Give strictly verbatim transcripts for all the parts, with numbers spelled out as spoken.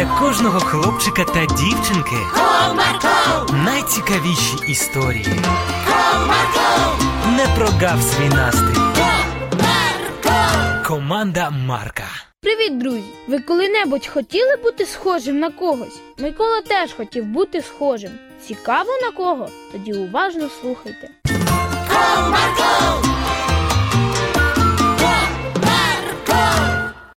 для кожного хлопчика та дівчинки. Комарко! Найцікавіші історії. Комарко! Не прогав свій настрій. Комарко! Команда Марка. Привіт, друзі! Ви коли-небудь хотіли бути схожим на когось? Микола теж хотів бути схожим. Цікаво на кого? Тоді уважно слухайте. Комарко!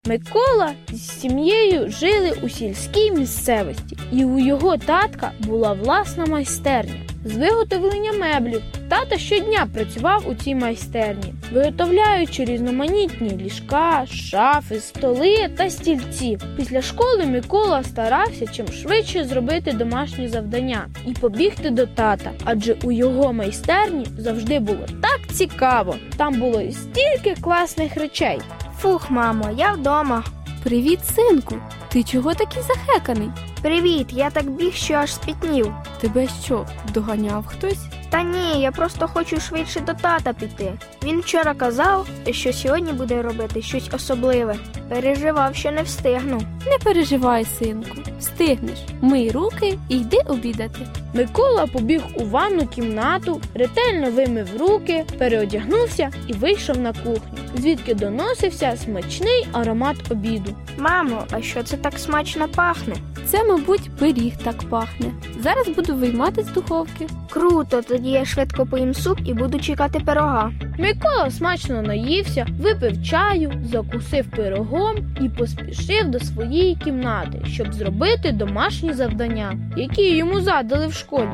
Микола з сім'єю жили у сільській місцевості, і у його татка була власна майстерня з виготовлення меблів. Тато щодня працював у цій майстерні, виготовляючи різноманітні ліжка, шафи, столи та стільці. Після школи Микола старався чим швидше зробити домашні завдання і побігти до тата, адже у його майстерні завжди було так цікаво. Там було стільки класних речей. Фух, мамо, я вдома. Привіт, синку. Ти чого такий захеканий? Привіт, я так біг, що аж спітнів. Тебе що, доганяв хтось? Та ні, я просто хочу швидше до тата піти. Він вчора казав, що сьогодні буде робити щось особливе. Переживав, що не встигну. Не переживай, синку, встигнеш. Мий руки і йди обідати. Микола побіг у ванну кімнату, ретельно вимив руки, переодягнувся і вийшов на кухню, звідки доносився смачний аромат обіду. Мамо, а що це так смачно пахне? Це, мабуть, пиріг так пахне. Зараз буду виймати з духовки. Круто, тоді я швидко поїм суп і буду чекати пирога. Микола смачно наївся, випив чаю, закусив пирогом і поспішив до своєї кімнати, щоб зробити домашні завдання, які йому задали в школі.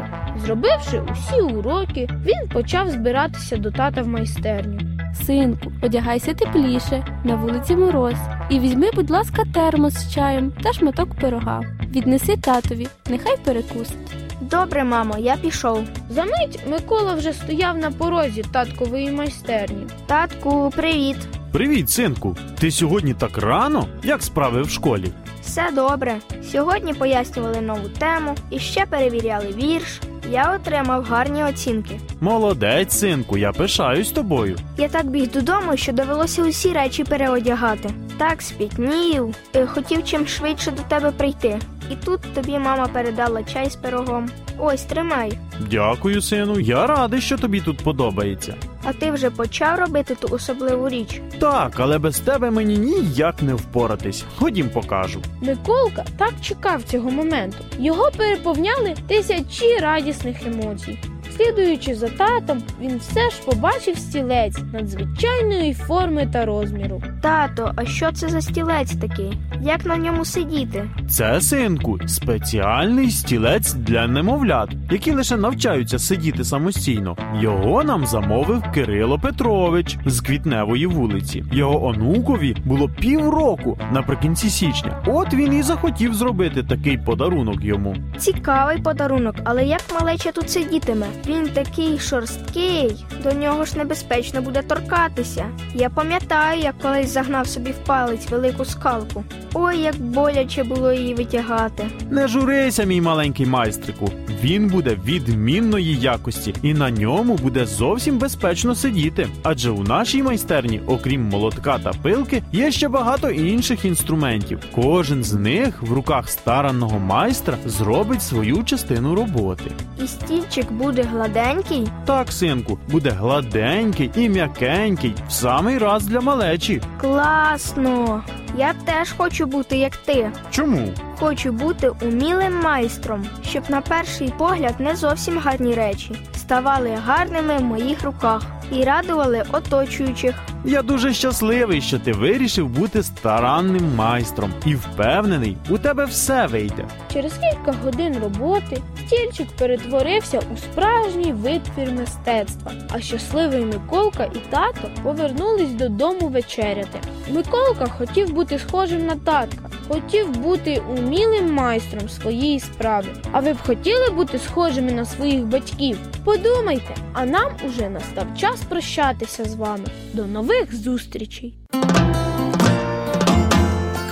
Зробивши усі уроки, він почав збиратися до тата в майстерню. Синку, одягайся тепліше, на вулиці мороз, і візьми, будь ласка, термос з чаєм та шматок пирога. Віднеси татові, нехай перекусить. Добре, мамо, я пішов. Замить Микола вже стояв на порозі таткової майстерні. Татку, привіт. Привіт, синку. Ти сьогодні так рано? Як справи в школі? Все добре. Сьогодні пояснювали нову тему і ще перевіряли вірш. Я отримав гарні оцінки. Молодець, синку, я пишаюсь тобою. Я так біг додому, що довелося усі речі переодягати. Так спітнів. Хотів чим швидше до тебе прийти. І тут тобі мама передала чай з пирогом. Ось, тримай. Дякую, сину, я радий, що тобі тут подобається. А ти вже почав робити ту особливу річ? Так, але без тебе мені ніяк не впоратись. Ходім, покажу. Миколка так чекав цього моменту. Його переповняли тисячі радісних емоцій. Слідуючи за татом, він все ж побачив стілець надзвичайної форми та розміру. Тато, а що це за стілець такий? Як на ньому сидіти? Це, синку, спеціальний стілець для немовлят, які лише навчаються сидіти самостійно. Його нам замовив Кирило Петрович з Квітневої вулиці. Його онукові було півроку наприкінці січня. От він і захотів зробити такий подарунок йому. Цікавий подарунок, але як малеча тут сидітиме? Він такий шорсткий, до нього ж небезпечно буде торкатися. Я пам'ятаю, як колись загнав собі в палець велику скалку. Ой, як боляче було її витягати. Не журися, мій маленький майстрику. Він буде відмінної якості, і на ньому буде зовсім безпечно сидіти. Адже у нашій майстерні, окрім молотка та пилки, є ще багато інших інструментів. Кожен з них в руках старанного майстра зробить свою частину роботи. І стільчик буде гладенький? Так, синку, буде гладенький і м'якенький, в самий раз для малечі. Класно! Я теж хочу бути як ти. Чому? Хочу бути умілим майстром, щоб на перший погляд не зовсім гарні речі ставали гарними в моїх руках і радували оточуючих. Я дуже щасливий, що ти вирішив бути старанним майстром і впевнений, у тебе все вийде. Через кілька годин роботи стільчик перетворився у справжній витвір мистецтва, а щасливий Миколка і тато повернулись додому вечеряти. Миколка хотів бути схожим на татка, хотів бути умілим майстром своєї справи. А ви б хотіли бути схожими на своїх батьків? Подумайте, а нам уже настав час прощатися з вами. До нових зустрічей!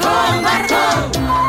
Комарко!